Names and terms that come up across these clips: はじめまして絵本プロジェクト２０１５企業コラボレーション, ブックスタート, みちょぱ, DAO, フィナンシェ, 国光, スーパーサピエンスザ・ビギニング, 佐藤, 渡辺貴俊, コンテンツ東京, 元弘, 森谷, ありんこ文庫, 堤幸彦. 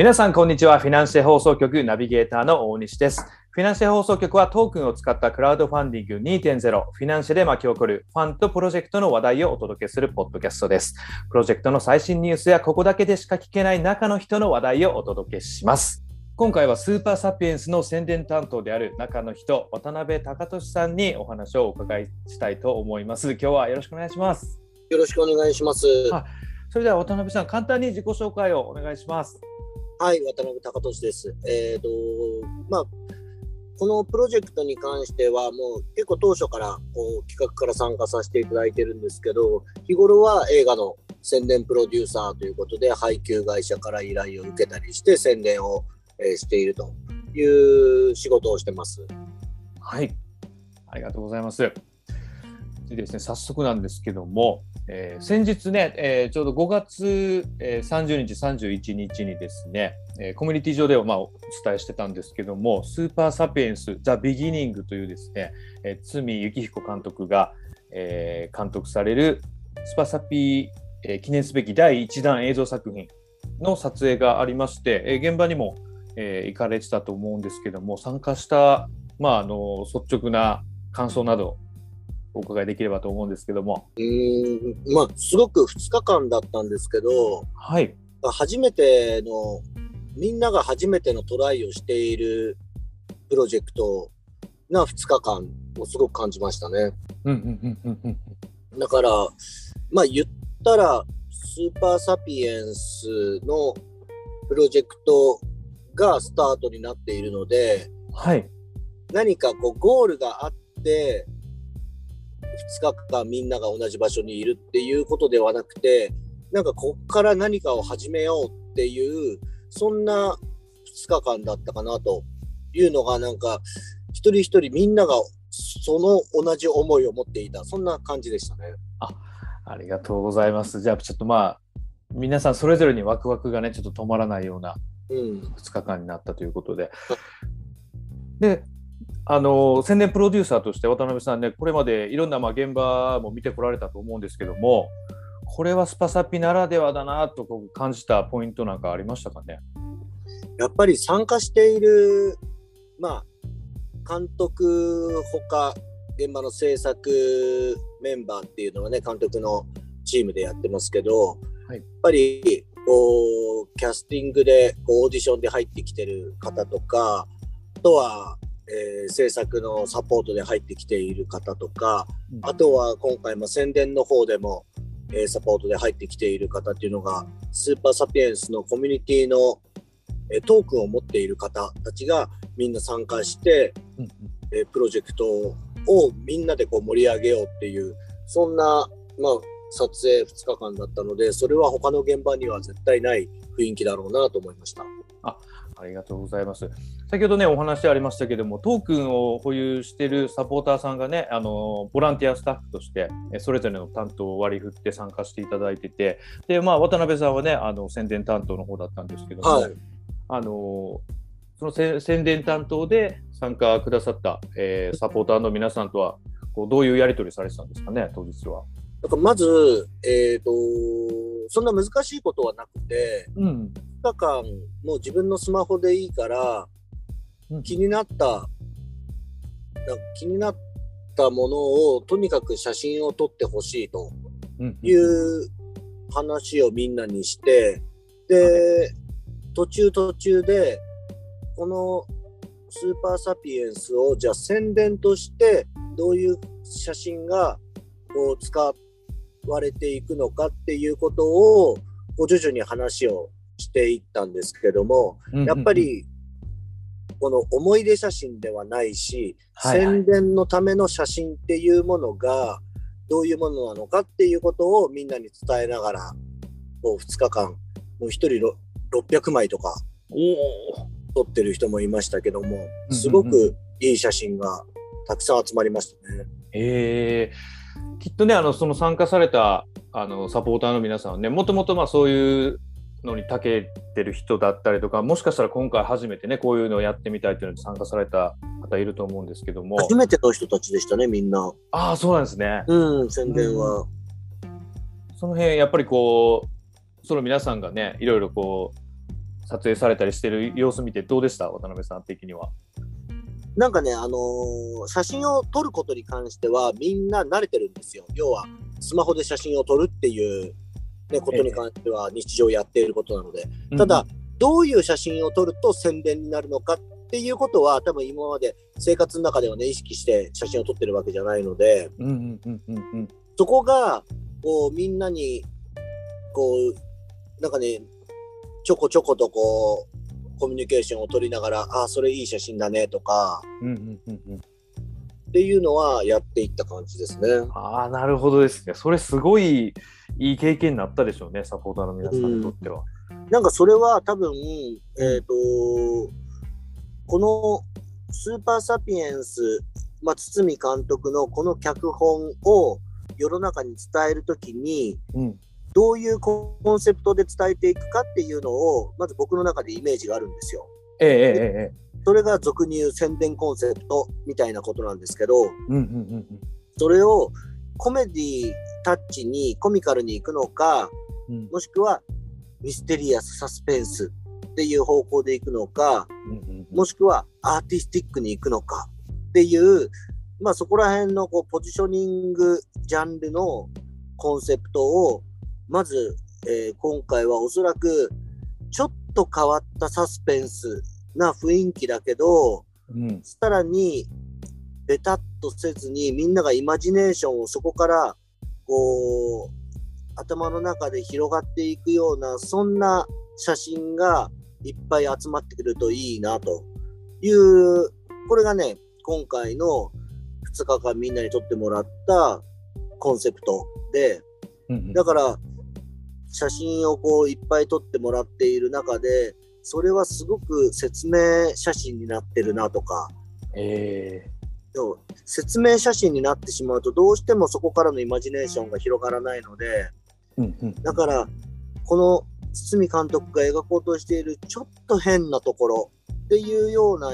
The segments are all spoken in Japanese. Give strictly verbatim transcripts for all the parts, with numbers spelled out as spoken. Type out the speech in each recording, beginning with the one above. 皆さん、こんにちは。フィナンシェ放送局ナビゲーターの大西です。フィナンシェ放送局はトークンを使ったクラウドファンディング にてんゼロ、フィナンシェで巻き起こるファンとプロジェクトの話題をお届けするポッドキャストです。プロジェクトの最新ニュースやここだけでしか聞けない中の人の話題をお届けします。今回はスーパーサピエンスの宣伝担当である中の人、渡辺貴俊さんにお話をお伺いしたいと思います。今日はよろしくお願いします。よろしくお願いします。それでは渡辺さん、簡単に自己紹介をお願いします。はい、渡辺貴俊です。えーと、まあこのプロジェクトに関してはもう結構当初からこう企画から参加させていただいてるんですけど、日頃は映画の宣伝プロデューサーということで配給会社から依頼を受けたりして宣伝をしているという仕事をしてます。はい、ありがとうございます。でですね、早速なんですけども、えー、先日ね、えー、ちょうどごがつさんじゅうにちさんじゅういちにちにですね、えー、コミュニティ上ではまあお伝えしてたんですけども、スーパーサピエンスザ・ビギニングというですね、えー、堤幸彦監督が、えー、監督されるスパサピ、えー、記念すべきだいいちだん映像作品の撮影がありまして、えー、現場にも、えー、行かれてたと思うんですけども、参加した、まあ、あの率直な感想などお伺いできればと思うんですけども。うーん、まあ、すごくふつかかんだったんですけど、はい、初めてのみんなが初めてのトライをしているプロジェクトなふつかかんをすごく感じましたね。だから、まあ、言ったらスーパーサピエンスのプロジェクトがスタートになっているので、はい、何かこうゴールがあってふつかかんみんなが同じ場所にいるっていうことではなくて、なんかこっから何かを始めようっていう、そんなふつかかんだったかなというのが、なんか一人一人みんながその同じ思いを持っていた、そんな感じでしたね。あ、ありがとうございます。じゃあちょっとまあ皆さんそれぞれにワクワクがねちょっと止まらないようなふつかかんになったということで、うん、であの宣伝プロデューサーとして渡辺さんね、これまでいろんなまあ現場も見てこられたと思うんですけども、これはスパサピならではだなと感じたポイントなんかありましたかね。やっぱり参加している、まあ、監督ほか現場の制作メンバーっていうのはね、監督のチームでやってますけど、はい、やっぱりこうキャスティングでこうオーディションで入ってきてる方とか、あとはえー、制作のサポートで入ってきている方とか、あとは今回も宣伝の方でも、えー、サポートで入ってきている方っていうのが、スーパーサピエンスのコミュニティの、えー、トークンを持っている方たちがみんな参加して、うんえー、プロジェクトをみんなでこう盛り上げようっていう、そんな、まあ、撮影ふつかかんだったので、それは他の現場には絶対ない雰囲気だろうなと思いました。あ、ありがとうございます。先ほどねお話ありましたけども、トークンを保有しているサポーターさんがね、あのボランティアスタッフとしてそれぞれの担当を割り振って参加していただいてて、で、まあ、渡辺さんはねあの宣伝担当の方だったんですけども、はい、あのその宣伝担当で参加くださった、えー、サポーターの皆さんとはこうどういうやり取りされてたんですかね、当日は。だからまず、えーと、そんな難しいことはなくて、うん、ふつかかんもう自分のスマホでいいから、うん、気になった、なんか気になったものをとにかく写真を撮ってほしいという話をみんなにして、うん、で、途中途中でこのスーパーサピエンスをじゃあ宣伝としてどういう写真がこう使われていくのかっていうことをこう徐々に話をしていったんですけども、やっぱりこの思い出写真ではないし、はいはい、宣伝のための写真っていうものがどういうものなのかっていうことをみんなに伝えながら、こうふつかかんもうひとりろっぴゃくまいとか撮ってる人もいましたけども、すごくいい写真がたくさん集まりましたね。えーきっとねあのその参加されたあのサポーターの皆さんはね、もともとまあそういうのに長けてる人だったりとか、もしかしたら今回初めてねこういうのをやってみたいというのに参加された方いると思うんですけども、初めての人たちでしたね、みんな。ああ、そうなんですね。うん、宣伝は、うん、その辺やっぱりこうその皆さんがねいろいろこう撮影されたりしてる様子見てどうでした？渡辺さん的には。なんかね、あのー、写真を撮ることに関してはみんな慣れてるんですよ。要はスマホで写真を撮るっていう、ね、ことに関しては日常やっていることなので、えー、ただ、うん、どういう写真を撮ると宣伝になるのかっていうことは多分今まで生活の中ではね意識して写真を撮ってるわけじゃないので、うんうんうんうん、そこがこうみんなにこうなんかねちょこちょことこうコミュニケーションを取りながら、ああそれいい写真だねとか、うんうんうんうん、っていうのはやっていった感じですね。ああなるほどですね。それすごいいい経験になったでしょうね、サポーターの皆さんにとっては。うん、なんかそれは多分、えーと、このスーパーサピエンス、まあ、堤監督のこの脚本を世の中に伝えるときに、うん、どういうコンセプトで伝えていくかっていうのをまず僕の中でイメージがあるんですよ。ええええ、それが俗に言う宣伝コンセプトみたいなことなんですけど、うんうんうん、それをコメディタッチにコミカルにいくのか、うん、もしくはミステリアスサスペンスっていう方向でいくのか、うんうんうん、もしくはアーティスティックにいくのかっていう、まあ、そこら辺のこうポジショニングジャンルのコンセプトをまず、えー、今回はおそらくちょっと変わったサスペンスな雰囲気だけど、うん、さらにベタっとせずにみんながイマジネーションをそこからこう頭の中で広がっていくようなそんな写真がいっぱい集まってくるといいなという、これがね今回のふつかかんみんなに撮ってもらったコンセプトで、うん、だから写真をこういっぱい撮ってもらっている中でそれはすごく説明写真になってるなとか、えー、でも説明写真になってしまうとどうしてもそこからのイマジネーションが広がらないので、うんうん、だからこの堤監督が描こうとしているちょっと変なところっていうような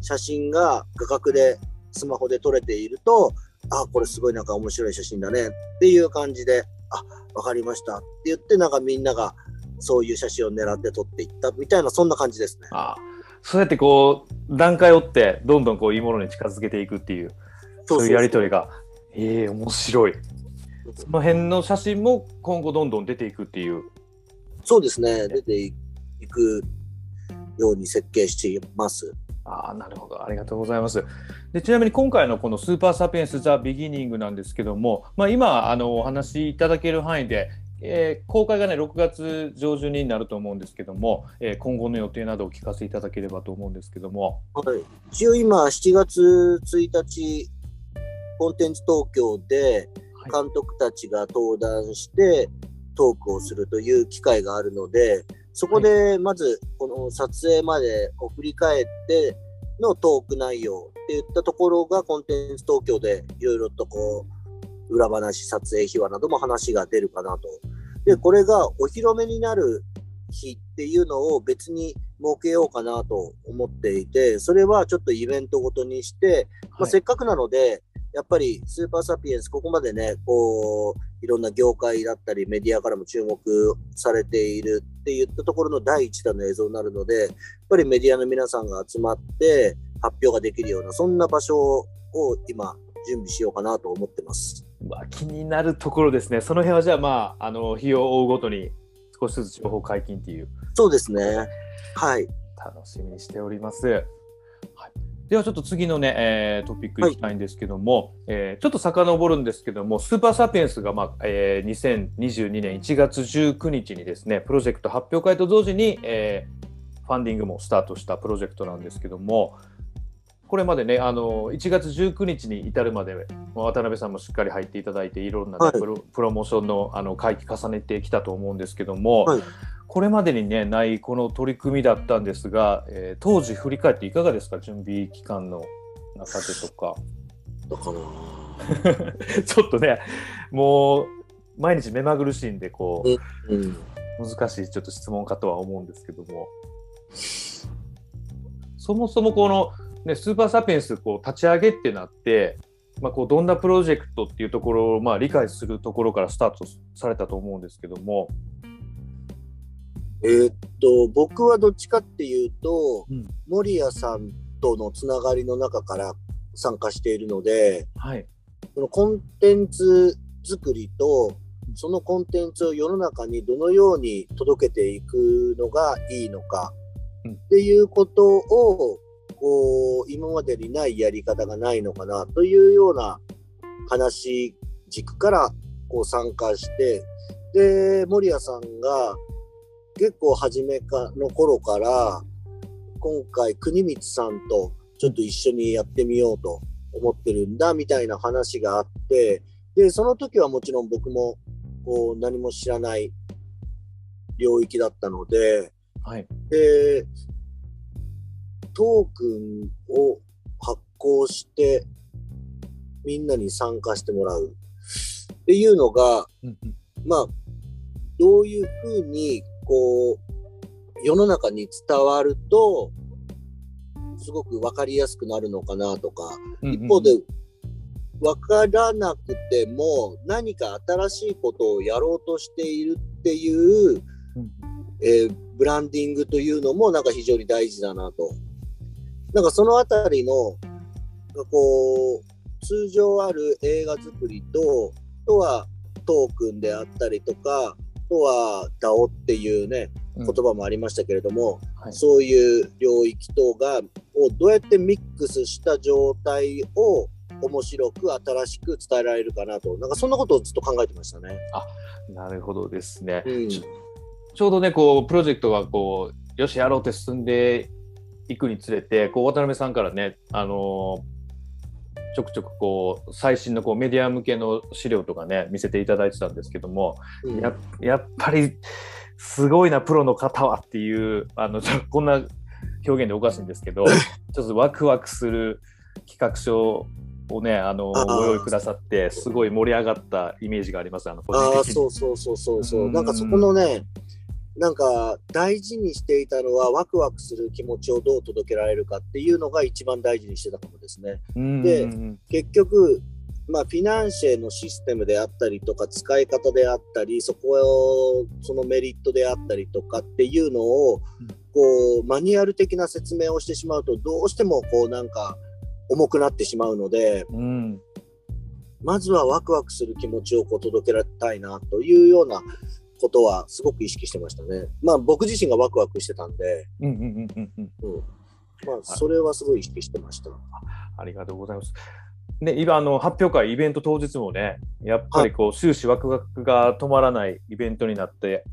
写真が画角でスマホで撮れていると、あこれすごいなんか面白い写真だねっていう感じで、あ、わかりましたって言ってなんかみんながそういう写真を狙って撮っていったみたいな、そんな感じですね。ああ、そうやってこう段階を追ってどんどんこういいものに近づけていくっていうそういうやり取りが、ええー、面白い。その辺の写真も今後どんどん出ていくっていう。そうですね。出ていくように設計しています。ああ、なるほど。ありがとうございます。で、ちなみに今回のこのスーパーサピエンスザ・ビギニングなんですけども、まあ、今あのお話しいただける範囲で、えー、公開がねろくがつじょうじゅんになると思うんですけども、えー、今後の予定などを聞かせていただければと思うんですけども、はい、一応今しちがつついたちコンテンツ東京で監督たちが登壇してトークをするという機会があるので、そこでまずこの撮影までを振り返ってのトーク内容っていったところがコンテンツ東京でいろいろとこう裏話、撮影秘話なども話が出るかなと。で、これがお披露目になる日っていうのを別に設けようかなと思っていて、それはちょっとイベントごとにして、まあ、せっかくなのでやっぱりスーパーサピエンスここまでねこういろんな業界だったりメディアからも注目されているっていったところの第一弾の映像になるので、やっぱりメディアの皆さんが集まって発表ができるようなそんな場所を今準備しようかなと思ってます。まあ、気になるところですね。その辺はじゃあまああの日を追うごとに少しずつ情報解禁っていう。そうですね、はい、楽しみにしております。はい、ではちょっと次のね、えー、トピックいきたいんですけども、はい、えー、ちょっと遡るんですけども、スーパーサピエンスが、まあえー、にせんにじゅうにねんいちがつじゅうくにちにですねプロジェクト発表会と同時に、えー、ファンディングもスタートしたプロジェクトなんですけども、これまでねあのいちがつじゅうくにちに至るまで渡辺さんもしっかり入っていただいていろんな、ね、はい、プロ、プロモーションの、あの会期重ねてきたと思うんですけども、はい、これまでに、ね、ないこの取り組みだったんですが、えー、当時振り返っていかがですか？準備期間の中でとかだからちょっとねもう毎日目まぐるしいんでこう、うんうん、難しいちょっと質問かとは思うんですけども、そもそもこのでスーパーサピエンスこう立ち上げってなって、まあ、こうどんなプロジェクトっていうところをまあ理解するところからスタートされたと思うんですけども、えー、っと僕はどっちかっていうと、うん、森谷さんとのつながりの中から参加しているので、はい、そのコンテンツ作りとそのコンテンツを世の中にどのように届けていくのがいいのかっていうことをこう今までにないやり方がないのかなというような話軸からこう参加して、で森谷さんが結構初めの頃から今回国光さんとちょっと一緒にやってみようと思ってるんだみたいな話があって、でその時はもちろん僕もこう何も知らない領域だったので、はい、でトークンを発行してみんなに参加してもらうっていうのが、うんうん、まあどういうふうにこう世の中に伝わるとすごく分かりやすくなるのかなとか、うんうんうん、一方で分からなくても何か新しいことをやろうとしているっていう、うんえー、ブランディングというのもなんか非常に大事だなと、なんかそのあたりのこう通常ある映画作りとあとはトークンであったりとか、あとは ダオ っていうね言葉もありましたけれども、うんはい、そういう領域等がをどうやってミックスした状態を面白く新しく伝えられるかなと、なんかそんなことをずっと考えてましたね。あ、なるほどですね、うん、ちょ、ちょうどねこうプロジェクトがこうよしやろうって進んでいくにつれてこう渡辺さんからね、あのー、ちょくちょくこう最新のこうメディア向けの資料とかね見せていただいてたんですけども、うん、や, やっぱりすごいなプロの方はっていう、あのこんな表現でおかしいんですけどちょっとワクワクする企画書をね、あのご用意くださってすごい盛り上がったイメージがあります。あの個人的にあそうそうそうそうそう、うん、なんかそこのねなんか大事にしていたのはワクワクする気持ちをどう届けられるかっていうのが一番大事にしてたかもですね、うん、で結局、まあ、フィナンシェのシステムであったりとか使い方であったりそこをそのメリットであったりとかっていうのをこうマニュアル的な説明をしてしまうとどうしてもこうなんか重くなってしまうので、うん、まずはワクワクする気持ちをこう届けたいなというようなことはすごく意識してましたね。まあ僕自身がワクワクしてたんで、うんうんうんうんうん、まあそれはすごい意識してました。あ、ありがとうございます。ね、今あの発表会イベント当日もね、やっぱりこう終始ワクワクが止まらないイベントになって、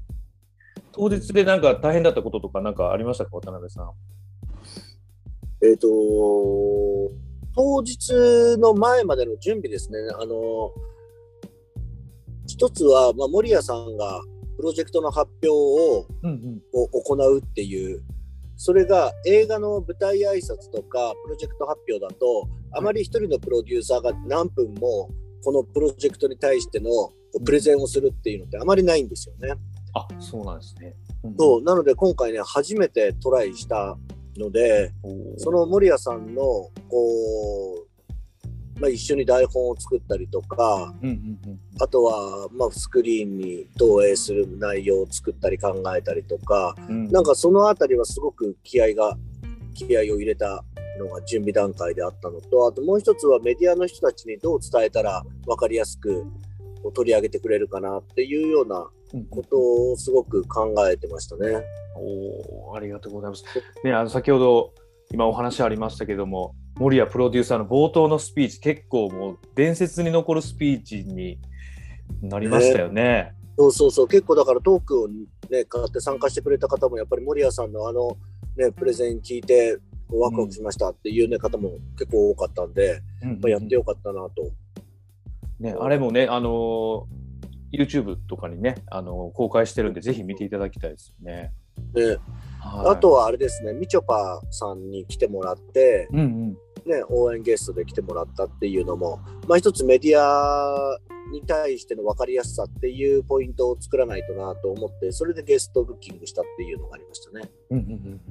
当日でなんか大変だったこととかなんかありましたか、渡辺さん。えっと当日の前までの準備ですね。あの一つは、まあ、森谷さんがプロジェクトの発表を行うっていう、うんうん、それが映画の舞台挨拶とかプロジェクト発表だとあまり一人のプロデューサーが何分もこのプロジェクトに対してのプレゼンをするっていうのってあまりないんですよね。あ、そうなんですね、うん、そうなので今回ね初めてトライしたので、その森谷さんのこう、まあ、一緒に台本を作ったりとか、うんうんうん、あとは、まあ、スクリーンに投影する内容を作ったり考えたりとか、うん、なんかそのあたりはすごく気合が気合を入れたのが準備段階であったのと、あともう一つはメディアの人たちにどう伝えたら分かりやすく取り上げてくれるかなっていうようなことをすごく考えてましたね。おー、ありがとうございます、ね、あの先ほど今お話ありましたけども森谷プロデューサーの冒頭のスピーチ結構もう伝説に残るスピーチになりましたよね、えー、そうそうそう結構だからトークを、ね、買って参加してくれた方もやっぱり森谷さんのあの、ね、プレゼン聞いてワクワクしましたっていう、ねうん、方も結構多かったんで、うんうんうんまあ、やってよかったなと、ね、あれもね、あのー、YouTube とかにね、あのー、公開してるんでぜひ見ていただきたいですよね。であとはあれですね、みちょぱさんに来てもらって、うんうんね、応援ゲストで来てもらったっていうのも、まあ、一つメディアに対しての分かりやすさっていうポイントを作らないとなと思ってそれでゲストブッキングしたっていうのがありましたね、うんうんうん、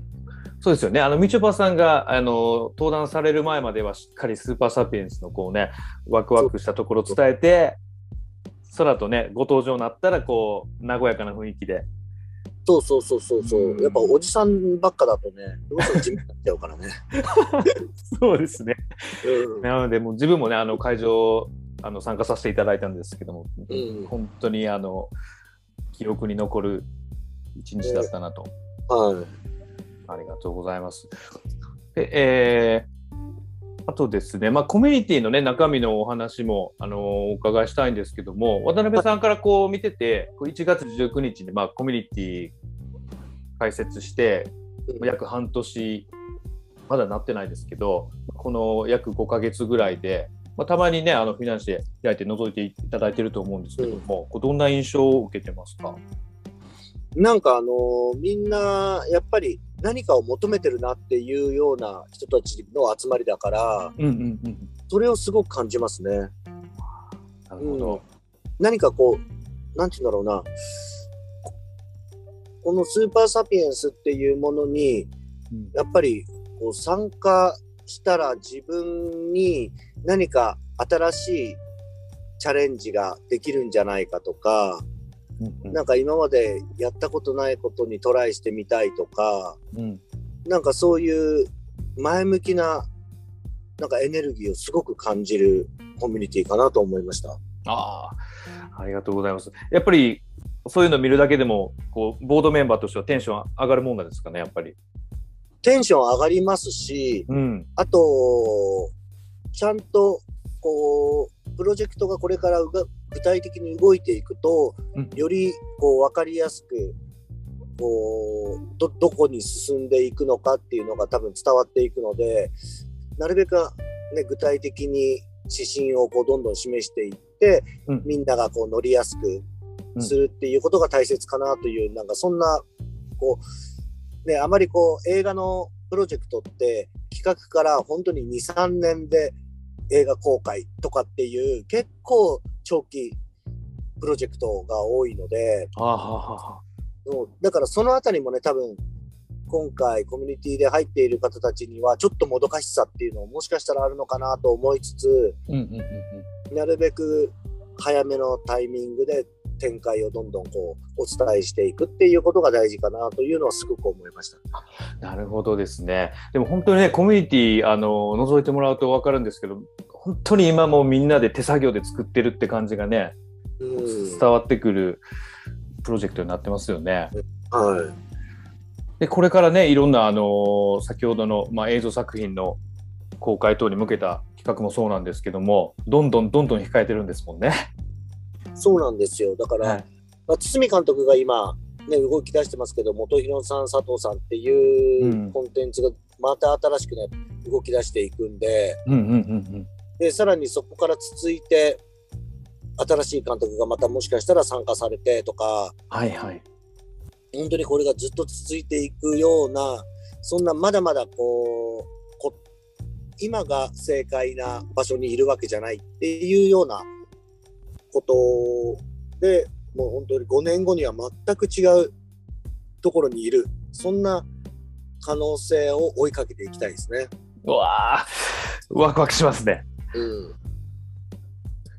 そうですよね。あのみちょぱさんがあの登壇される前まではしっかりスーパーサピエンスのこうねワクワクしたところを伝えて空とねご登場になったらこう和やかな雰囲気でそうそうそうそうそう、やっぱおじさんばっかだとね、どうしても地味になっちゃうからね。そうですね。うん、なのでもう自分もね、あの会場あの参加させていただいたんですけども、うん、本当にあの記憶に残る一日だったなと。えー、はい。ありがとうございます。で、えー、あとですね、まあコミュニティのね中身のお話もあのお伺いしたいんですけども、渡辺さんからこう見てて、いちがつじゅうくにちにまあコミュニティ開設して約半年、まだなってないですけど、この約ごかげつぐらいで、まあ、たまにねあのフィナンシェ開いて覗いていただいてると思うんですけども、うん、こうどんな印象を受けてますか？なんかあのー、みんなやっぱり何かを求めてるなっていうような人たちの集まりだから、うんうんうん、それをすごく感じますね。なるほど、うん、何かこうなんていうんだろうな、このスーパーサピエンスっていうものにやっぱりこう参加したら自分に何か新しいチャレンジができるんじゃないかとか、うんうん、なんか今までやったことないことにトライしてみたいとか、うん、なんかそういう前向きななんかエネルギーをすごく感じるコミュニティかなと思いました。ああ、ありがとうございます。やっぱりそういうの見るだけでもこうボードメンバーとしてはテンション上がるもんなんですかね？やっぱりテンション上がりますし、うん、あとちゃんとこうプロジェクトがこれからうが具体的に動いていくと、うん、よりこう分かりやすくこう ど, どこに進んでいくのかっていうのが多分伝わっていくので、なるべく、ね、具体的に指針をこうどんどん示していって、うん、みんながこう乗りやすくするっていうことが大切かなという、うん、なんかそんなこう、ね、あまりこう映画のプロジェクトって企画から本当に にさんねんで映画公開とかっていう結構長期プロジェクトが多いので、あーだからそのあたりもね多分今回コミュニティで入っている方たちにはちょっともどかしさっていうのももしかしたらあるのかなと思いつつ、うんうんうん、なるべく早めのタイミングで展開をどんどんこうお伝えしていくっていうことが大事かなというのはすごく思いました。なるほどですね。でも本当にねコミュニティあの覗いてもらうと分かるんですけど、本当に今もみんなで手作業で作ってるって感じがね、うん、伝わってくるプロジェクトになってますよね。はい、でこれからねいろんなあの先ほどの、まあ、映像作品の公開等に向けた企画もそうなんですけども、どんどんどんどん控えてるんですもんね。そうなんですよ。だから、はい、まあ、堤監督が今、ね、動き出してますけど、元弘さん佐藤さんっていうコンテンツがまた新しくね動き出していくんで、うんうんうんうん、でさらにそこから続いて新しい監督がまたもしかしたら参加されてとか、はいはい、本当にこれがずっと続いていくような、そんなまだまだこうこ今が正解な場所にいるわけじゃないっていうようなことで、もう本当にごねんごには全く違うところにいる、そんな可能性を追いかけていきたいですね。うわあ、ワクワクしますね。うん、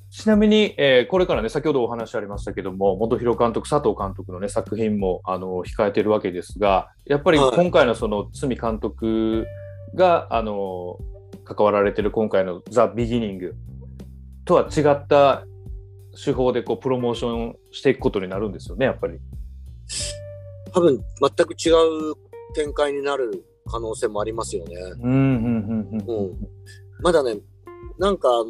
ちなみに、えー、これからね先ほどお話ありましたけども、元弘監督佐藤監督の、ね、作品もあの控えてるわけですが、やっぱり今回のその堤監督が、はい、あの関わられてる今回のザ・ビギニングとは違った手法でこうプロモーションしていくことになるんですよね。やっぱり多分全く違う展開になる可能性もありますよね。うんうんうんうん、うん、まだねなんかあの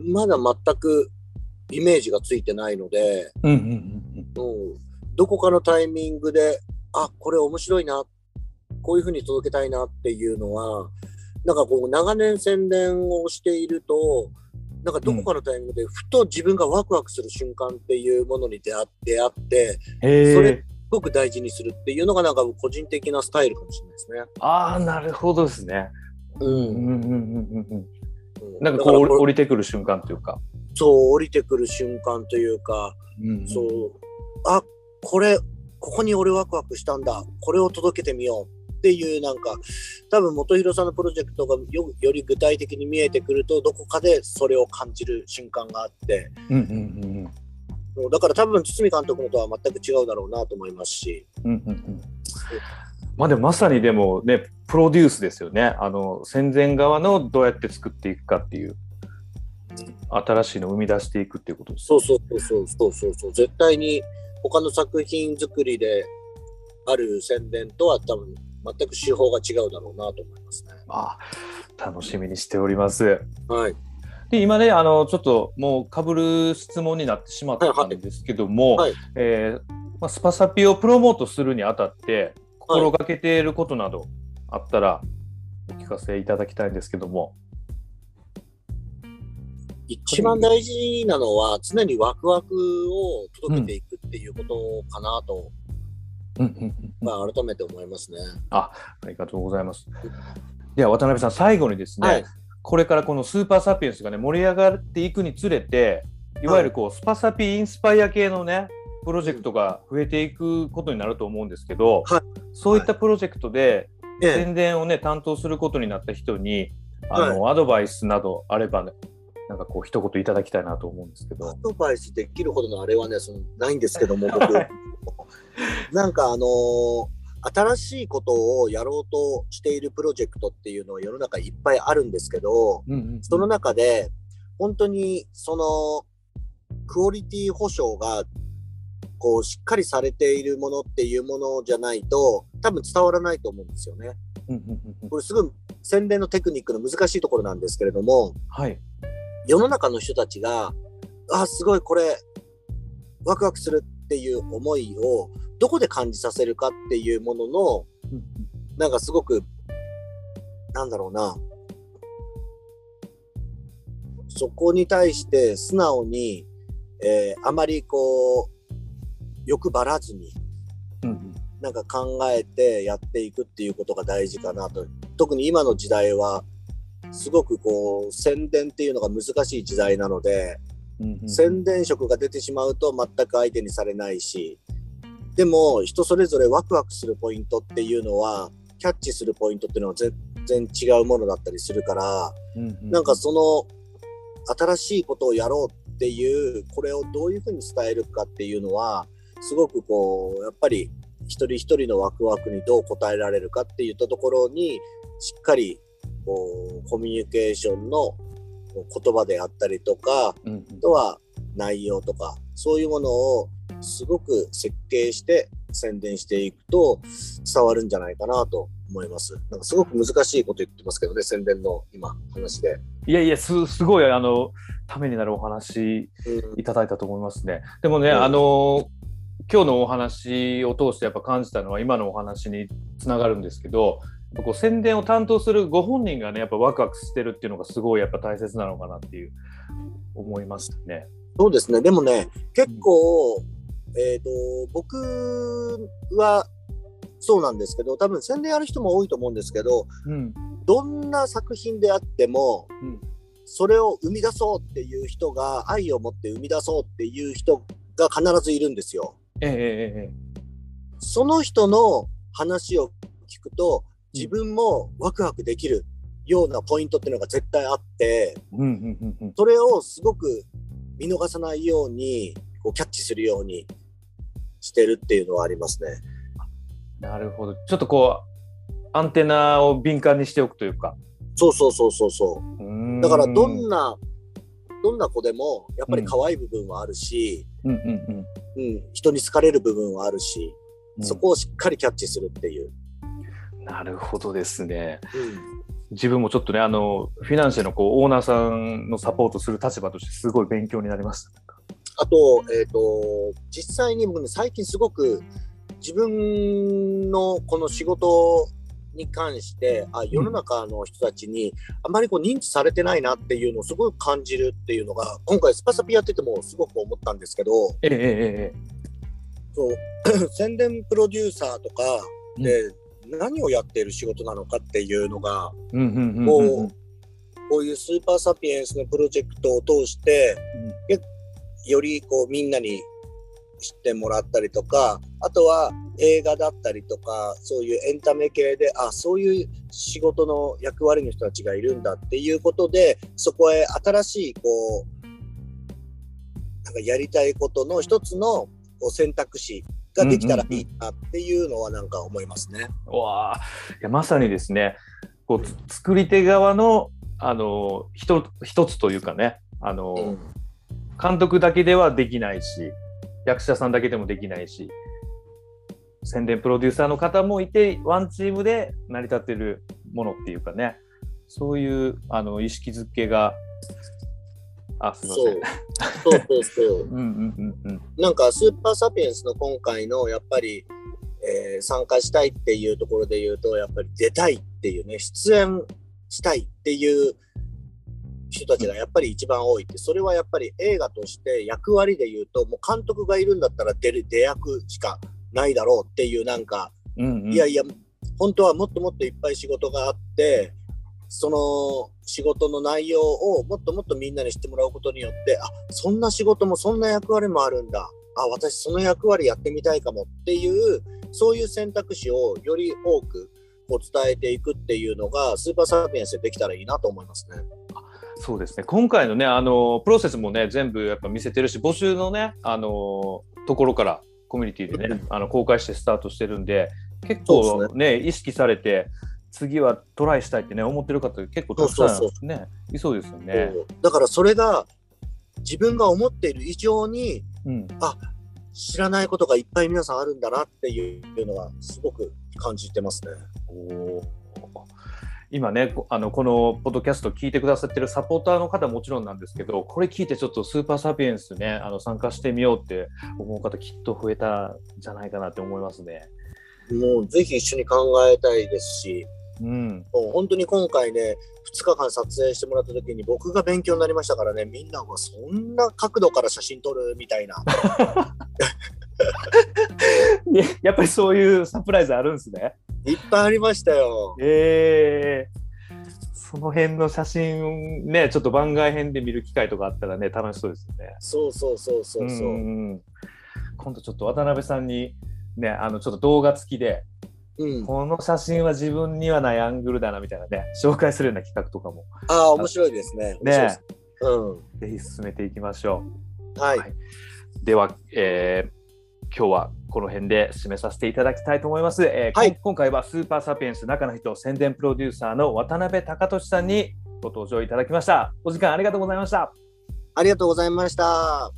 ー、まだ全くイメージがついてないので、うんうんうんうん、どこかのタイミングであこれ面白いな、こういう風に届けたいなっていうのはなんかこう長年宣伝をしているとなんかどこかのタイミングでふと自分がワクワクする瞬間っていうものに出会って、うん、それをすごく大事にするっていうのがなんか個人的なスタイルかもしれないですね。ああ、なるほどですね。うんうんうんうんうん。なんかこう降りてくる瞬間というか。そう降りてくる瞬間というか、うんうん、そうあこれここに俺ワクワクしたんだ、これを届けてみよう。っていうなんか多分元弘さんのプロジェクトが よ, より具体的に見えてくるとどこかでそれを感じる瞬間があって、うんうんうんだから多分堤監督のとは全く違うだろうなと思いますし、うんうんうん、まあ、でもまさにでもねプロデュースですよね。あの戦前側のどうやって作っていくかっていう新しいのを生み出していくっていうことです、ね、そうそうそうそうそうそう、絶対に他の作品作りである宣伝とは多分全く手法が違うだろうなと思いますね。ああ、楽しみにしております、はい、で今ねあのちょっともうかぶる質問になってしまったんですけども、はいはい、えーまあ、スパサピをプロモートするにあたって心がけていることなどあったらお聞かせいただきたいんですけども。一番大事なのは常にワクワクを届けていくっていうことかなと、うんうんうんうん、まあ、改めて思いますね。あ、ありがとうございます。では渡辺さん最後にですね、はい、これからこのスーパーサピエンスがね盛り上がっていくにつれていわゆるこう、はい、スパサピインスパイア系のねプロジェクトが増えていくことになると思うんですけど、はい、そういったプロジェクトで宣伝をね、はい、担当することになった人にあの、はい、アドバイスなどあればねなんかこう一言いただきたいなと思うんですけど。アドバイスできるほどのあれはねそのないんですけども僕なんかあのー、新しいことをやろうとしているプロジェクトっていうのは世の中いっぱいあるんですけど、うんうんうん、その中で本当にそのクオリティ保証がこうしっかりされているものっていうものじゃないと多分伝わらないと思うんですよね、うんうんうん、これすごい宣伝のテクニックの難しいところなんですけれども、はい、世の中の人たちがあすごいこれワクワクするっていう思いをどこで感じさせるかっていうものの、うん、なんかすごくなんだろうな、そこに対して素直に、えー、あまりこう欲張らずに、うん、なんか考えてやっていくっていうことが大事かなと。特に今の時代はすごくこう宣伝っていうのが難しい時代なので、うんうん、宣伝色が出てしまうと全く相手にされないし、でも人それぞれワクワクするポイントっていうのはキャッチするポイントっていうのは全然違うものだったりするから、うんうん、なんかその新しいことをやろうっていうこれをどういうふうに伝えるかっていうのはすごくこうやっぱり一人一人のワクワクにどう応えられるかっていったところにしっかりこうコミュニケーションの言葉であったりとか、うんうん、あとは内容とかそういうものをすごく設計して宣伝していくと伝わるんじゃないかなと思います。なんかすごく難しいこと言ってますけどね、宣伝の今話で。いやいや す, すごいあのためになるお話いただいたと思いますね、うん、でもね、うん、あの今日のお話を通してやっぱ感じたのは今のお話につながるんですけど、こう宣伝を担当するご本人がねやっぱワクワクしてるっていうのがすごいやっぱ大切なのかなっていう思いますね。そうですね。でもね結構、うん、えーと、僕はそうなんですけど多分宣伝やる人も多いと思うんですけど、うん、どんな作品であっても、うん、それを生み出そうっていう人が愛を持って生み出そうっていう人が必ずいるんですよ、えーえー、その人の話を聞くと自分もワクワクできるようなポイントっていうのが絶対あって、うんうんうんうん、それをすごく見逃さないようにこうキャッチするようにしてるっていうのはありますね。なるほど。ちょっとこうアンテナを敏感にしておくというか。そうそうそうそうそう。うーん。だからどんなどんな子でもやっぱり可愛い部分はあるし、うんうんうんうん、人に好かれる部分はあるし、うん、そこをしっかりキャッチするっていう。なるほどですね、うん、自分もちょっとねあのフィナンシェのこうオーナーさんのサポートする立場としてすごい勉強になりました。あと、えーと、実際に僕、ね、最近すごく自分のこの仕事に関してあ世の中の人たちにあまりこう認知されてないなっていうのをすごく感じるっていうのが今回スパサピやっててもすごく思ったんですけど、えーえー、そう宣伝プロデューサーとかで、うん、何をやっている仕事なのかっていうのが、うんうんうんうん、もうこういうスーパーサピエンスのプロジェクトを通して、うん、よりこうみんなに知ってもらったりとか、あとは映画だったりとかそういうエンタメ系であそういう仕事の役割の人たちがいるんだっていうことでそこへ新しいこうなんかやりたいことの一つの選択肢ができたらいいなっていうのはなんか思いますね。うんうんうん、うわあ、いやまさにですね、こう作り手側のあの一一つというかね、あの、うん、監督だけではできないし、役者さんだけでもできないし、宣伝プロデューサーの方もいて、ワンチームで成り立ってるものっていうかね、そういうあの意識づけが、あ、すいません。そうそうそうそう。うんうんうんうん。なんかスーパーサピエンスの今回のやっぱり、えー、参加したいっていうところで言うと、やっぱり出たいっていうね、出演したいっていう人たちがやっぱり一番多いって、それはやっぱり映画として役割で言うと、もう監督がいるんだったら出る出役しかないだろうっていう、なんか、うんうん、いやいや本当はもっともっといっぱい仕事があって、その仕事の内容をもっともっとみんなに知ってもらうことによって、あ、そんな仕事もそんな役割もあるんだ、あ、私その役割やってみたいかもっていう、そういう選択肢をより多くこう伝えていくっていうのがスーパーサピエンスでできたらいいなと思いますね。そうですね、今回のね、あのプロセスもね全部やっぱ見せてるし、募集のね、あのところからコミュニティでねあの公開してスタートしてるんで、結構 ね, ね意識されて次はトライしたいってね思ってる方結構たくさん、ね、そうそうそういそうですよね。だからそれが自分が思っている以上に、うん、あ、知らないことがいっぱい皆さんあるんだなっていうのはすごく感じてますね。お、今ね、あのこのポッドキャスト聞いてくださってるサポーターの方もちろんなんですけど、これ聞いてちょっとスーパーサピエンスね、あの参加してみようって思う方きっと増えたんじゃないかなって思いますね。もうぜひ一緒に考えたいですし、うん、本当に今回ねふつかかん撮影してもらった時に僕が勉強になりましたからね、みんながそんな角度から写真撮るみたいなやっぱりそういうサプライズあるんですね。いっぱいありましたよ。えー、その辺の写真ね、ちょっと番外編で見る機会とかあったらね楽しそうですよね。そうそうそうそうそう、うんうん、今度ちょっと渡辺さんにね、あのちょっと動画付きで、うん、この写真は自分にはないアングルだなみたいなね紹介するような企画とかも、ああ面白いですね。ね、面白いです、うん、ぜひ進めていきましょう。はい、はい、では、えー今日はこの辺で締めさせていただきたいと思います。えーはい、今回はスーパーサピエンス中の人宣伝プロデューサーの渡辺貴俊さんにご登場いただきました。お時間ありがとうございました。ありがとうございました。